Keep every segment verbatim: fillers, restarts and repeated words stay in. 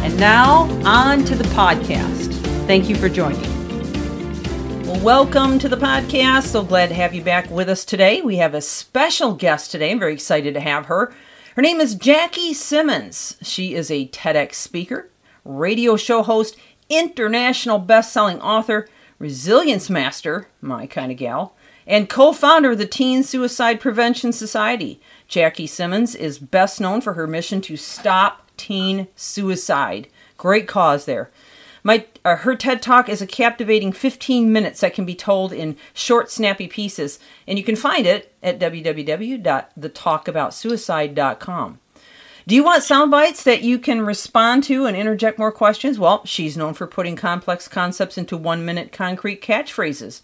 And now, on to the podcast. Thank you for joining. Well, welcome to the podcast. So glad to have you back with us today. We have a special guest today. I'm very excited to have her. Her name is Jackie Simmons. She is a TEDx speaker, radio show host, international best-selling author, resilience master, my kind of gal, and co-founder of the Teen Suicide Prevention Society. Jackie Simmons is best known for her mission to stop teen suicide. Great cause there. My, uh, her TED Talk is a captivating fifteen minutes that can be told in short, snappy pieces, and you can find it at w w w dot the talk about suicide dot com. Do you want sound bites that you can respond to and interject more questions? Well, she's known for putting complex concepts into one-minute concrete catchphrases.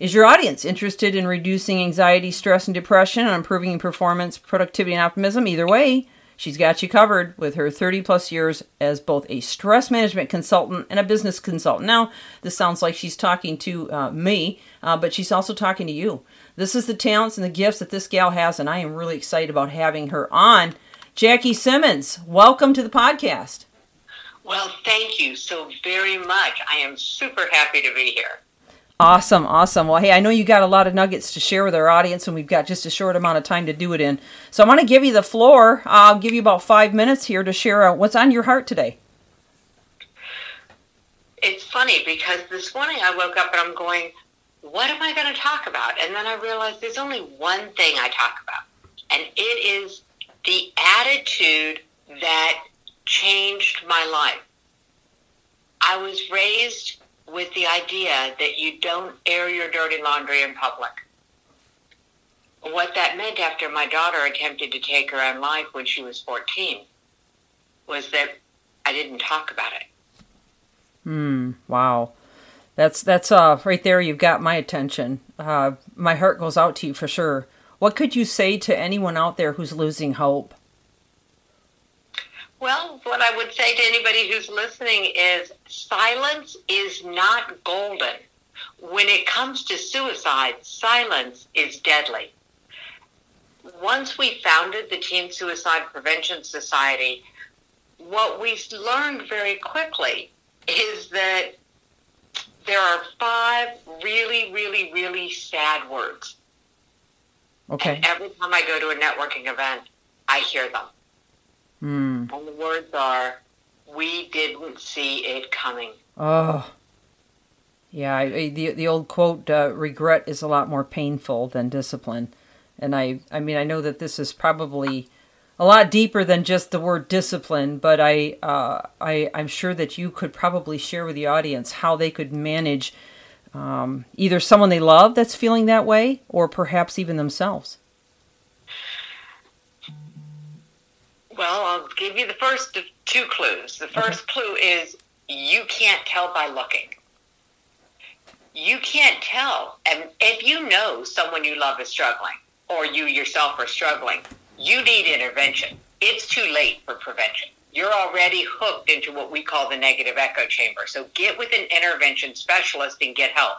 Is your audience interested in reducing anxiety, stress, and depression, and improving performance, productivity, and optimism? Either way, she's got you covered with her thirty plus years as both a stress management consultant and a business consultant. Now, this sounds like she's talking to uh, me, uh, but she's also talking to you. This is the talents and the gifts that this gal has, and I am really excited about having her on. Jackie Simmons, welcome to the podcast. Well, thank you so very much. I am super happy to be here. Awesome, awesome. Well, hey, I know you got a lot of nuggets to share with our audience, and we've got just a short amount of time to do it in. So I'm going to give you the floor. I'll give you about five minutes here to share what's on your heart today. It's funny because this morning I woke up and I'm going, what am I going to talk about? And then I realized there's only one thing I talk about, and it is the attitude that changed my life. I was raised with the idea that you don't air your dirty laundry in public. What that meant after my daughter attempted to take her own life when she was fourteen was that I didn't talk about it. Hmm. Wow. That's, that's uh, right there. You've got my attention. Uh, my heart goes out to you for sure. What could you say to anyone out there who's losing hope? Well, what I would say to anybody who's listening is silence is not golden. When it comes to suicide, silence is deadly. Once we founded the Teen Suicide Prevention Society, what we learned very quickly is that there are five really, really, really sad words. Okay. And every time I go to a networking event, I hear them. Mm. And the words are, we didn't see it coming. Oh, yeah. I, the the old quote, uh, regret is a lot more painful than discipline. And I, I mean, I know that this is probably a lot deeper than just the word discipline, but I, uh, I, I'm sure that you could probably share with the audience how they could manage um, either someone they love that's feeling that way, or perhaps even themselves. Well, I'll give you the first of two clues. The first clue is you can't tell by looking. You can't tell. And if you know someone you love is struggling, or you yourself are struggling, you need intervention. It's too late for prevention. You're already hooked into what we call the negative echo chamber. So get with an intervention specialist and get help.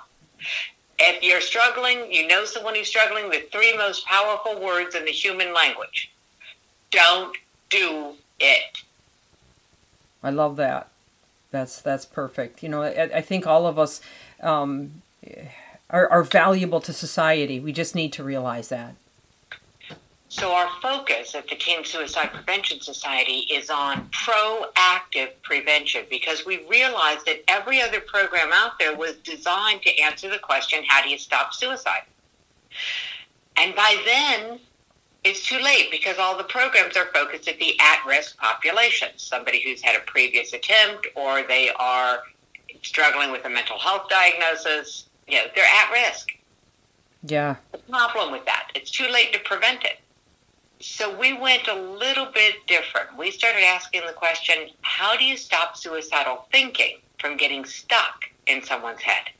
If you're struggling, you know someone who's struggling, the three most powerful words in the human language. Don't do it. I love that. That's that's perfect. You know, I, I think all of us um, are, are valuable to society. We just need to realize that. So our focus at the Teen Suicide Prevention Society is on proactive prevention, because we realized that every other program out there was designed to answer the question, how do you stop suicide? And by then, it's too late, because all the programs are focused at the at-risk population, somebody who's had a previous attempt, or they are struggling with a mental health diagnosis. You know, they're at risk. Yeah. The problem with that, it's too late to prevent it. So we went a little bit different. We started asking the question, how do you stop suicidal thinking from getting stuck in someone's head?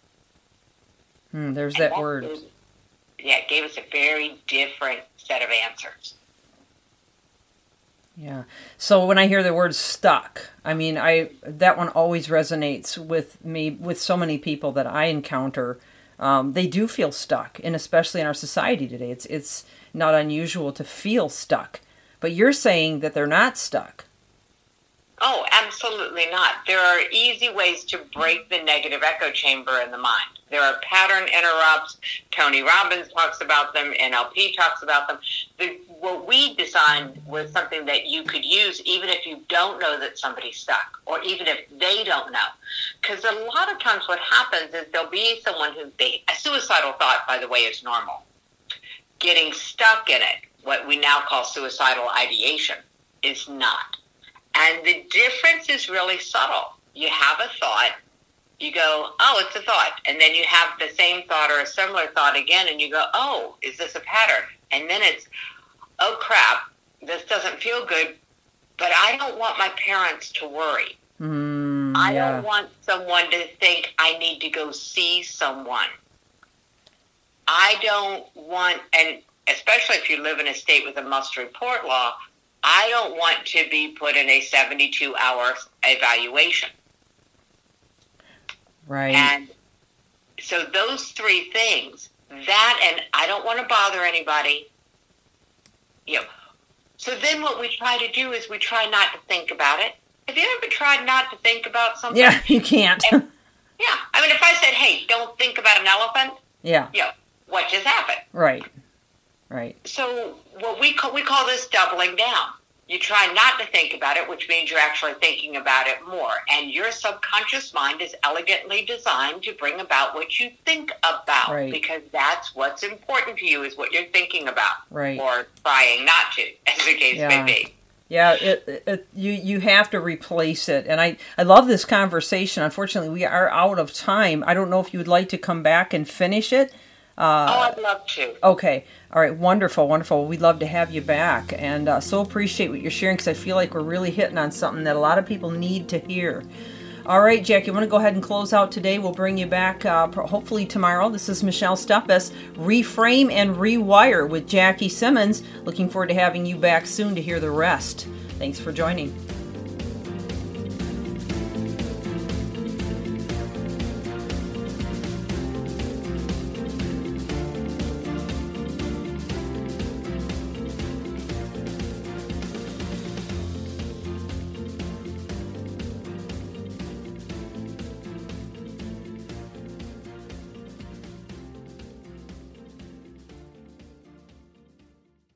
Mm, there's that, that word. Gave, yeah, it gave us a very different set of answers. Yeah. So when I hear the word stuck, I mean, I that one always resonates with me, with so many people that I encounter. Um, they do feel stuck, and especially in our society today, it's it's not unusual to feel stuck. But you're saying that they're not stuck. Oh, absolutely not. There are easy ways to break the negative echo chamber in the mind. There are pattern interrupts. Tony Robbins talks about them. N L P talks about them. The, what we designed was something that you could use even if you don't know that somebody's stuck or even if they don't know. Because a lot of times what happens is there'll be someone who, they, a suicidal thought, by the way, is normal. Getting stuck in it, what we now call suicidal ideation, is not. And the difference is really subtle. You have a thought, you go, oh, it's a thought. And then you have the same thought or a similar thought again, and you go, oh, is this a pattern? And then it's, oh, crap, this doesn't feel good, but I don't want my parents to worry. Mm, I yeah. don't want someone to think I need to go see someone. I don't want, and especially if you live in a state with a must report law, I don't want to be put in a seventy-two hour evaluation. Right. And so those three things, that and I don't want to bother anybody. You know. So then what we try to do is we try not to think about it. Have you ever tried not to think about something? Yeah, you can't. And, yeah. I mean, if I said, hey, don't think about an elephant. Yeah. Yeah. You know, what just happened? Right. Right. So what we call, we call this doubling down. You try not to think about it, which means you're actually thinking about it more. And your subconscious mind is elegantly designed to bring about what you think about. Right. Because that's what's important to you is what you're thinking about. Right. Or trying not to, as the case yeah. may be. Yeah, it, it, you you have to replace it. And I, I love this conversation. Unfortunately, we are out of time. I don't know if you would like to come back and finish it. Uh, oh, I'd love to. Okay. All right. Wonderful. Wonderful. We'd love to have you back. And uh, so appreciate what you're sharing because I feel like we're really hitting on something that a lot of people need to hear. All right, Jackie, I want to go ahead and close out today. We'll bring you back uh, hopefully tomorrow. This is Michelle Stuppes, Reframe and Rewire with Jackie Simmons. Looking forward to having you back soon to hear the rest. Thanks for joining.